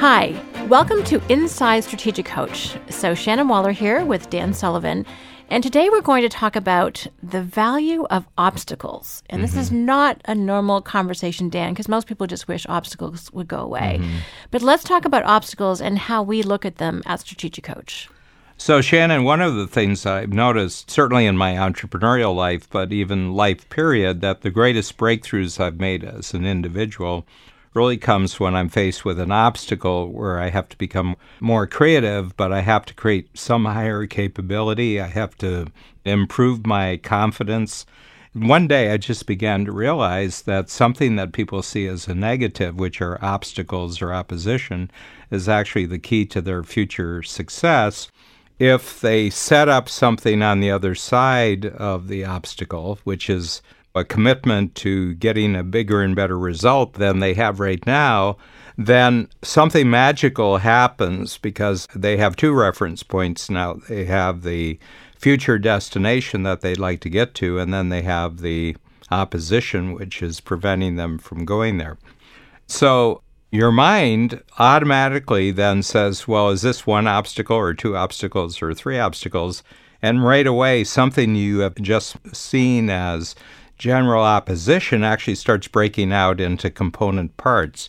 Hi, welcome to Inside Strategic Coach. So Shannon Waller here with Dan Sullivan. And today we're going to talk about the value of obstacles. And this is not a normal conversation, Dan, because most people just wish obstacles would go away. But let's talk about obstacles and how we look at them at Strategic Coach. So Shannon, one of the things I've noticed, certainly in my entrepreneurial life, but even life period, that the greatest breakthroughs I've made as an individual really comes when I'm faced with an obstacle where I have to become more creative, but I have to create some higher capability. I have to improve my confidence. One day I just began to realize that something that people see as a negative, which are obstacles or opposition, is actually the key to their future success. If they set up something on the other side of the obstacle, which is a commitment to getting a bigger and better result than they have right now, then something magical happens because they have two reference points now. They have the future destination that they'd like to get to, and then they have the opposition, which is preventing them from going there. So your mind automatically then says, well, is this one obstacle or two obstacles or three obstacles? And right away, something you have just seen as general opposition actually starts breaking out into component parts.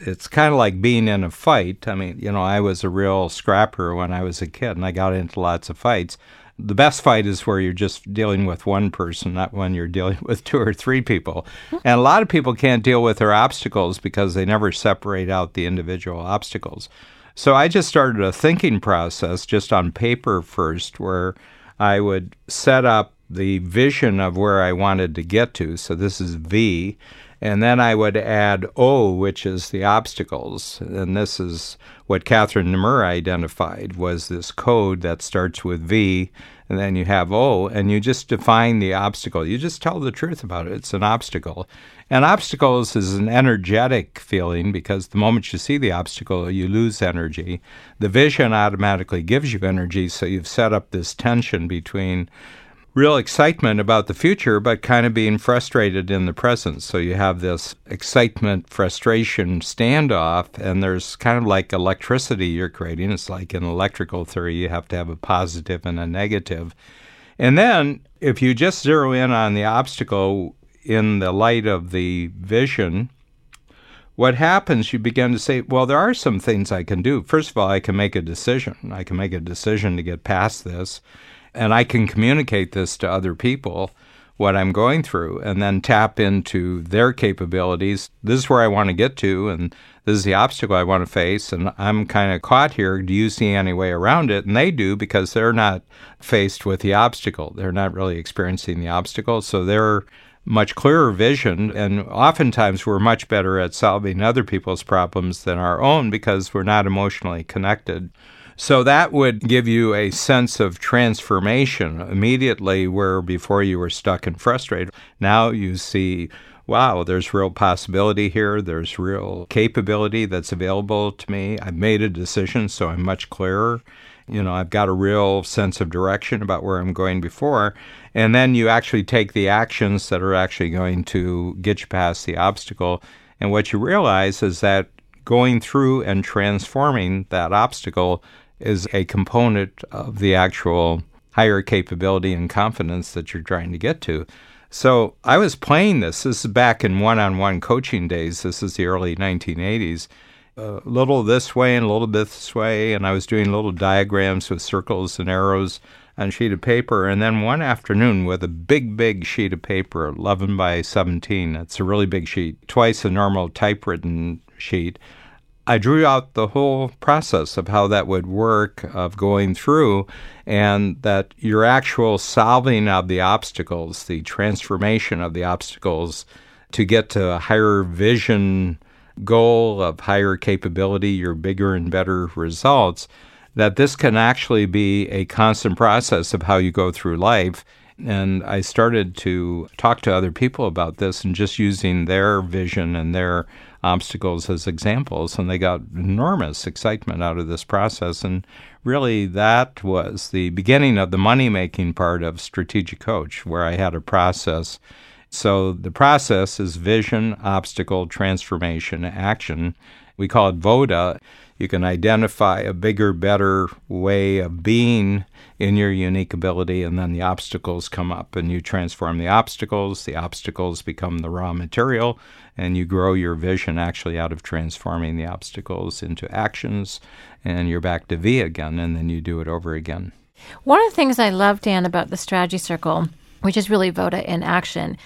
It's kind of like being in a fight. I mean, you know, I was a real scrapper when I was a kid, and I got into lots of fights. The best fight is where you're just dealing with one person, not when you're dealing with two or three people. And a lot of people can't deal with their obstacles because they never separate out the individual obstacles. So I just started a thinking process just on paper first, where I would set up the vision of where I wanted to get to. So this is V. And then I would add O, which is the obstacles. And this is what Catherine Namur identified was this code that starts with V, and then you have O, and you just define the obstacle. You just tell the truth about it. It's an obstacle. And obstacles is an energetic feeling because the moment you see the obstacle, you lose energy. The vision automatically gives you energy, so you've set up this tension between real excitement about the future, but kind of being frustrated in the present. So you have this excitement, frustration standoff, and there's kind of like electricity you're creating. It's like in electrical theory, you have to have a positive and a negative. And then if you just zero in on the obstacle in the light of the vision, what happens, you begin to say, well, there are some things I can do. First of all, I can make a decision. I can make a decision to get past this. And I can communicate this to other people, what I'm going through, and then tap into their capabilities. This is where I want to get to, and this is the obstacle I want to face, and I'm kind of caught here. Do you see any way around it? And they do, because they're not faced with the obstacle. They're not really experiencing the obstacle, so they're much clearer vision, and oftentimes we're much better at solving other people's problems than our own because we're not emotionally connected. So that would give you a sense of transformation immediately, where before you were stuck and frustrated. Now you see, wow, there's real possibility here. There's real capability that's available to me. I've made a decision, so I'm much clearer. You know, I've got a real sense of direction about where I'm going before. And then you actually take the actions that are actually going to get you past the obstacle. And what you realize is that going through and transforming that obstacle is a component of the actual higher capability and confidence that you're trying to get to. So I was playing this. This is back in one-on-one coaching days. This is the early 1980s. A little this way and a little bit this way, and I was doing little diagrams with circles and arrows on a sheet of paper. And then one afternoon with a big, big sheet of paper, 11 by 17, that's a really big sheet, twice a normal typewritten sheet, I drew out the whole process of how that would work, of going through, and that your actual solving of the obstacles, the transformation of the obstacles to get to a higher vision goal of higher capability, your bigger and better results, that this can actually be a constant process of how you go through life. And I started to talk to other people about this and just using their vision and their obstacles as examples. And they got enormous excitement out of this process. And really, that was the beginning of the money-making part of Strategic Coach, where I had a process So the process is vision, obstacle, transformation, action. We call it VODA. You can identify a bigger, better way of being in your unique ability, and then the obstacles come up, and you transform the obstacles. The obstacles become the raw material, and you grow your vision actually out of transforming the obstacles into actions, and you're back to V again, and then you do it over again. One of the things I love, Dan, about the strategy circle, which is really VODA in action,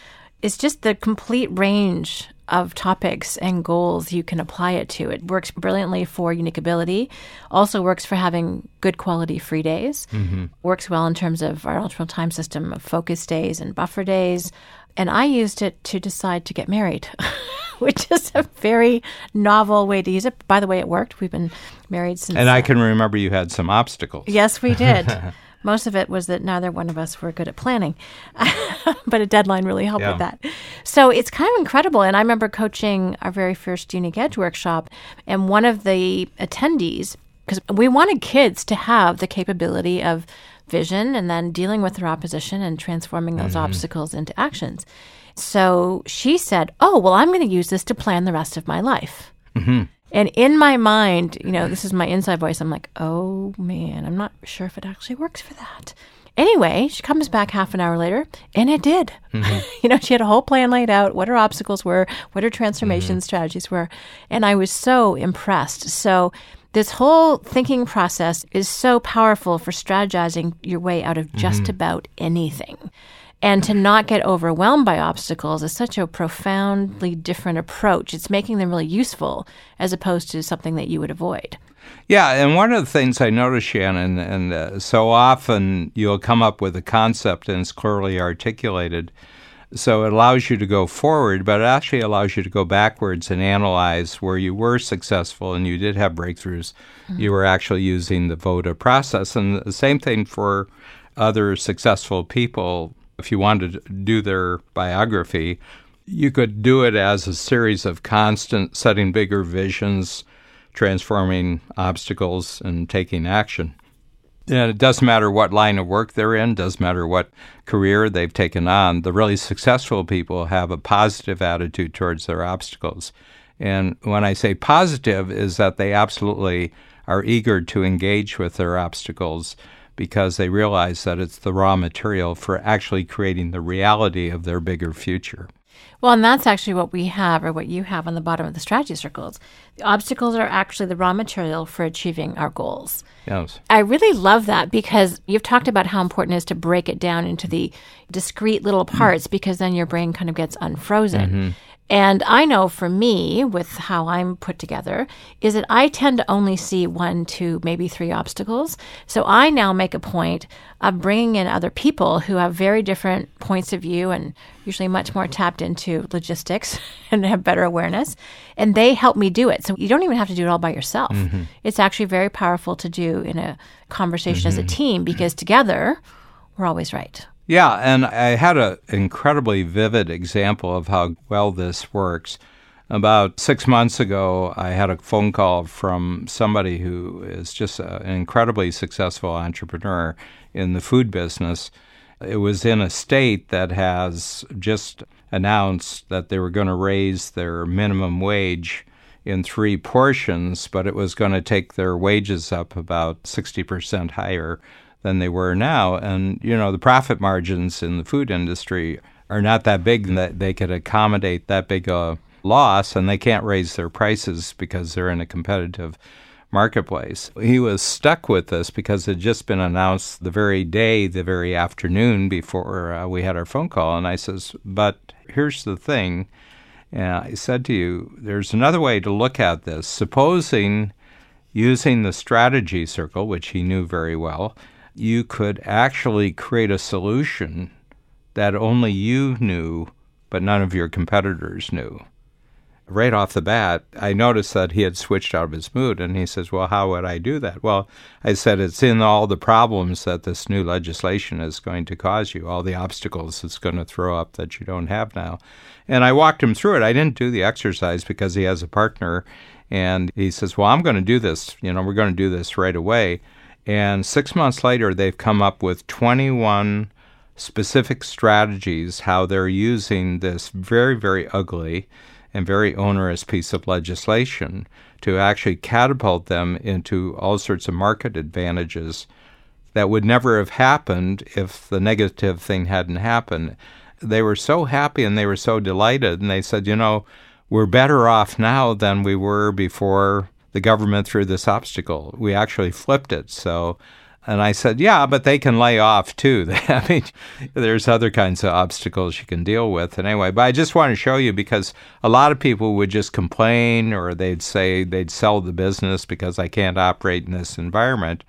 is just the complete range of topics and goals you can apply it to. It works brilliantly for unique ability, also works for having good quality free days, works well in terms of our alternate time system of focus days and buffer days. And I used it to decide to get married, which is a very novel way to use it. By the way, it worked. We've been married since. And I can remember you had some obstacles. Yes, we did. Most of it was that neither one of us were good at planning, but a deadline really helped with that. So it's kind of incredible. And I remember coaching our very first Unique Edge workshop, and one of the attendees, because we wanted kids to have the capability of vision and then dealing with their opposition and transforming those obstacles into actions. So she said, oh, well, I'm going to use this to plan the rest of my life. And in my mind, you know, this is my inside voice, I'm like, oh, man, I'm not sure if it actually works for that. Anyway, she comes back half an hour later, and it did. You know, she had a whole plan laid out, what her obstacles were, what her transformation strategies were, and I was so impressed. So this whole thinking process is so powerful for strategizing your way out of just about anything. And to not get overwhelmed by obstacles is such a profoundly different approach. It's making them really useful as opposed to something that you would avoid. Yeah, and one of the things I noticed, Shannon, and so often you'll come up with a concept and it's clearly articulated, so it allows you to go forward, but it actually allows you to go backwards and analyze where you were successful and you did have breakthroughs. You were actually using the VODA process. And the same thing for other successful people. If you wanted to do their biography, you could do it as a series of constant setting bigger visions, transforming obstacles, and taking action. And it doesn't matter what line of work they're in, doesn't matter what career they've taken on. The really successful people have a positive attitude towards their obstacles. And when I say positive, is that they absolutely are eager to engage with their obstacles, because they realize that it's the raw material for actually creating the reality of their bigger future. Well, and that's actually what we have, or what you have on the bottom of the strategy circles. The obstacles are actually the raw material for achieving our goals. Yes. I really love that, because you've talked about how important it is to break it down into the discrete little parts, because then your brain kind of gets unfrozen. And I know for me, with how I'm put together, is that I tend to only see 1, 2, maybe 3 obstacles. So I now make a point of bringing in other people who have very different points of view and usually much more tapped into logistics and have better awareness. And they help me do it. So you don't even have to do it all by yourself. It's actually very powerful to do in a conversation as a team, because together we're always right. Yeah, and I had an incredibly vivid example of how well this works. About 6 months ago, I had a phone call from somebody who is just an incredibly successful entrepreneur in the food business. It was in a state that has just announced that they were going to raise their minimum wage in 3 portions, but it was going to take their wages up about 60% higher than they were now. And, you know, the profit margins in the food industry are not that big that they could accommodate that big a loss, and they can't raise their prices because they're in a competitive marketplace. He was stuck with this because it had just been announced the very afternoon before we had our phone call. And I says, but here's the thing. And I said to you, there's another way to look at this. Supposing using the strategy circle, which he knew very well, you could actually create a solution that only you knew, but none of your competitors knew. Right off the bat, I noticed that he had switched out of his mood, and he says, well, how would I do that? Well, I said, it's in all the problems that this new legislation is going to cause you, all the obstacles it's going to throw up that you don't have now. And I walked him through it. I didn't do the exercise because he has a partner, and he says, well, I'm going to do this. You know, we're going to do this right away. And 6 months later, they've come up with 21 specific strategies, how they're using this very, very ugly and very onerous piece of legislation to actually catapult them into all sorts of market advantages that would never have happened if the negative thing hadn't happened. They were so happy and they were so delighted, and they said, you know, we're better off now than we were before the government threw this obstacle. We actually flipped it. So, and I said, yeah, but they can lay off too. I mean, there's other kinds of obstacles you can deal with. And anyway, but I just want to show you, because a lot of people would just complain, or they'd say they'd sell the business because I can't operate in this environment.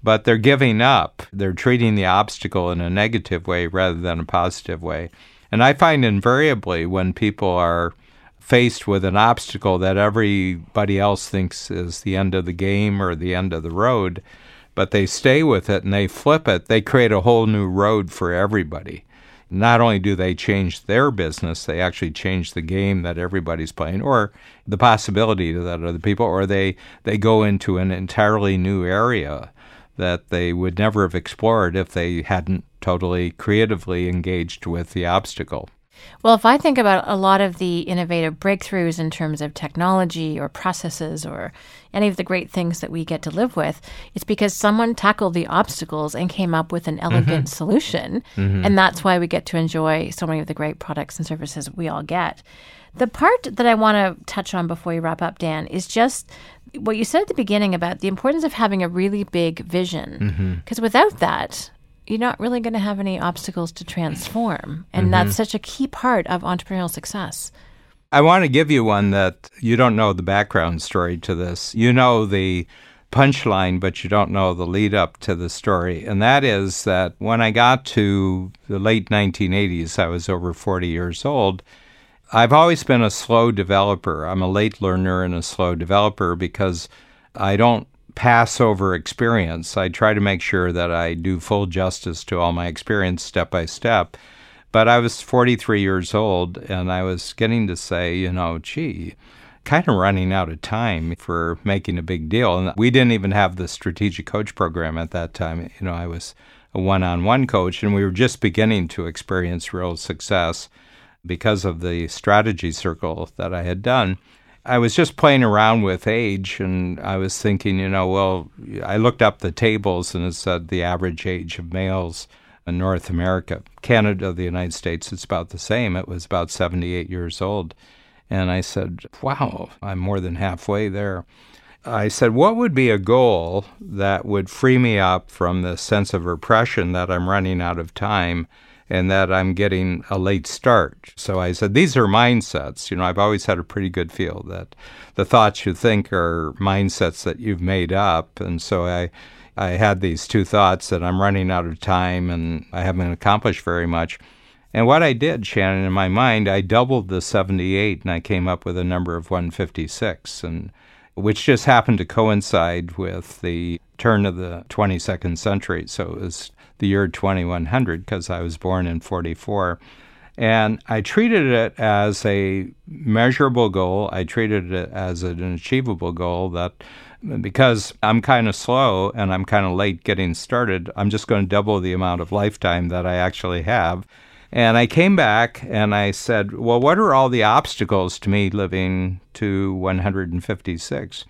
But they're giving up. They're treating the obstacle in a negative way rather than a positive way. And I find invariably when people are faced with an obstacle that everybody else thinks is the end of the game or the end of the road, but they stay with it and they flip it, they create a whole new road for everybody. Not only do they change their business, they actually change the game that everybody's playing, or the possibility that other people, or they go into an entirely new area that they would never have explored if they hadn't totally creatively engaged with the obstacle. Well, if I think about a lot of the innovative breakthroughs in terms of technology or processes or any of the great things that we get to live with, it's because someone tackled the obstacles and came up with an elegant solution. And that's why we get to enjoy so many of the great products and services we all get. The part that I want to touch on before we wrap up, Dan, is just what you said at the beginning about the importance of having a really big vision, because without that, you're not really going to have any obstacles to transform. And that's such a key part of entrepreneurial success. I want to give you one that you don't know the background story to this. You know the punchline, but you don't know the lead up to the story. And that is that when I got to the late 1980s, I was over 40 years old. I've always been a slow developer. I'm a late learner and a slow developer because I don't pass over experience. I try to make sure that I do full justice to all my experience step by step. But I was 43 years old, and I was getting to say, you know, gee, kind of running out of time for making a big deal. And we didn't even have the Strategic Coach program at that time. You know, I was a one-on-one coach, and we were just beginning to experience real success because of the strategy circle that I had done. I was just playing around with age, and I was thinking, you know, well, I looked up the tables, and it said the average age of males in North America. Canada, the United States, it's about the same. It was about 78 years old. And I said, wow, I'm more than halfway there. I said, what would be a goal that would free me up from the sense of oppression that I'm running out of time and that I'm getting a late start? So I said, these are mindsets. You know, I've always had a pretty good feel that the thoughts you think are mindsets that you've made up. And so I had these two thoughts that I'm running out of time and I haven't accomplished very much. And what I did, Shannon, in my mind, I doubled the 78 and I came up with a number of 156, and which just happened to coincide with the turn of the 22nd century. So it was the year 2100, because I was born in 44. And I treated it as a measurable goal. I treated it as an achievable goal that, because I'm kind of slow and I'm kind of late getting started, I'm just going to double the amount of lifetime that I actually have. And I came back and I said, well, what are all the obstacles to me living to 156?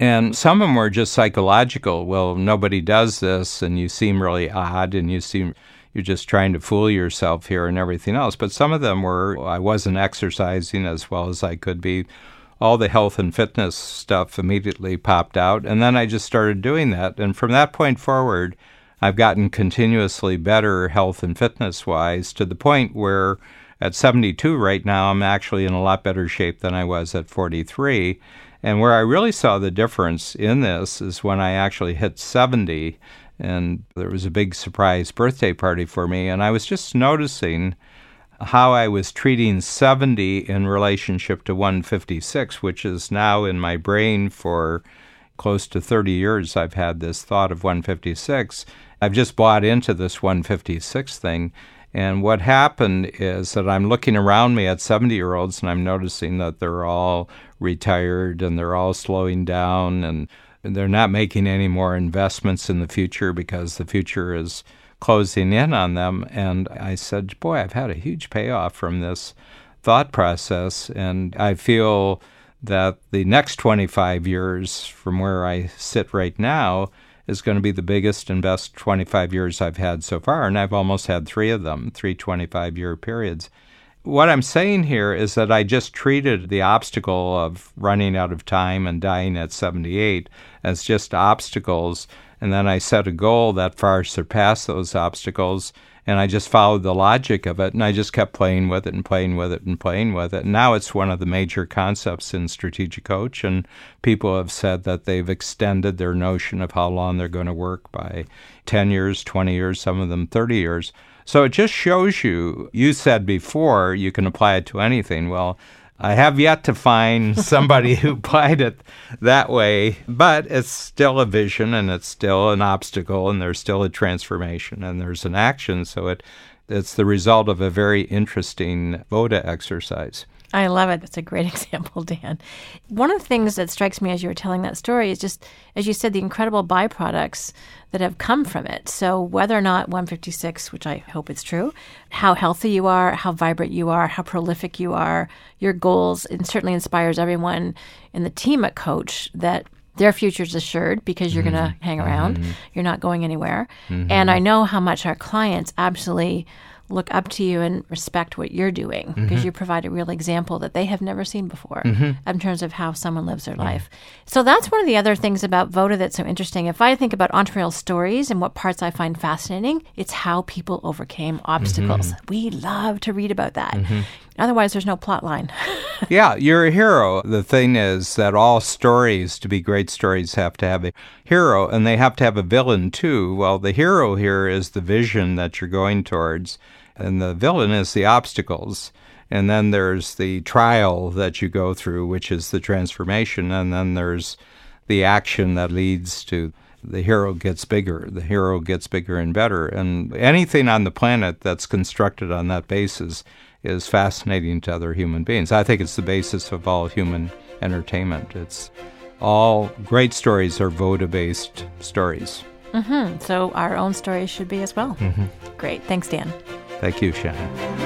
And some of them were just psychological. Well, nobody does this, and you seem really odd, and you're just trying to fool yourself here and everything else. But some of them were, I wasn't exercising as well as I could be. All the health and fitness stuff immediately popped out, and then I just started doing that. And from that point forward, I've gotten continuously better health and fitness-wise, to the point where at 72 right now, I'm actually in a lot better shape than I was at 43. And where I really saw the difference in this is when I actually hit 70, and there was a big surprise birthday party for me, and I was just noticing how I was treating 70 in relationship to 156, which is now in my brain for close to 30 years. I've had this thought of 156. I've just bought into this 156 thing. And what happened is that I'm looking around me at 70-year-olds, and I'm noticing that they're all retired and they're all slowing down and they're not making any more investments in the future because the future is closing in on them. And I said, boy, I've had a huge payoff from this thought process. And I feel that the next 25 years from where I sit right now is going to be the biggest and best 25 years I've had so far. And I've almost had three of them, three 25-year periods. What I'm saying here is that I just treated the obstacle of running out of time and dying at 78 as just obstacles. And then I set a goal that far surpassed those obstacles. And I just followed the logic of it. And I just kept playing with it and playing with it and playing with it. And now it's one of the major concepts in Strategic Coach. And people have said that they've extended their notion of how long they're going to work by 10 years, 20 years, some of them 30 years. So it just shows you said before, you can apply it to anything. Well, I have yet to find somebody who applied it that way, but it's still a vision and it's still an obstacle and there's still a transformation and there's an action. So it's the result of a very interesting VODA exercise. I love it. That's a great example, Dan. One of the things that strikes me as you were telling that story is just, as you said, the incredible byproducts that have come from it. So whether or not 156, which I hope it's true, how healthy you are, how vibrant you are, how prolific you are, your goals, and certainly inspires everyone in the team at Coach that their future's assured because you're going to hang around. You're not going anywhere. And I know how much our clients absolutely look up to you and respect what you're doing because you provide a real example that they have never seen before in terms of how someone lives their life. So that's one of the other things about VODA that's so interesting. If I think about entrepreneurial stories and what parts I find fascinating, it's how people overcame obstacles. We love to read about that. Otherwise, there's no plot line. Yeah, you're a hero. The thing is that all stories, to be great stories, have to have a hero, and they have to have a villain, too. Well, the hero here is the vision that you're going towards, and the villain is the obstacles. And then there's the trial that you go through, which is the transformation, and then there's the action that leads to the hero gets bigger. The hero gets bigger and better. And anything on the planet that's constructed on that basis is fascinating to other human beings. I think it's the basis of all human entertainment. It's all great stories are VODA-based stories. So our own stories should be as well. Great. Thanks, Dan. Thank you, Shannon.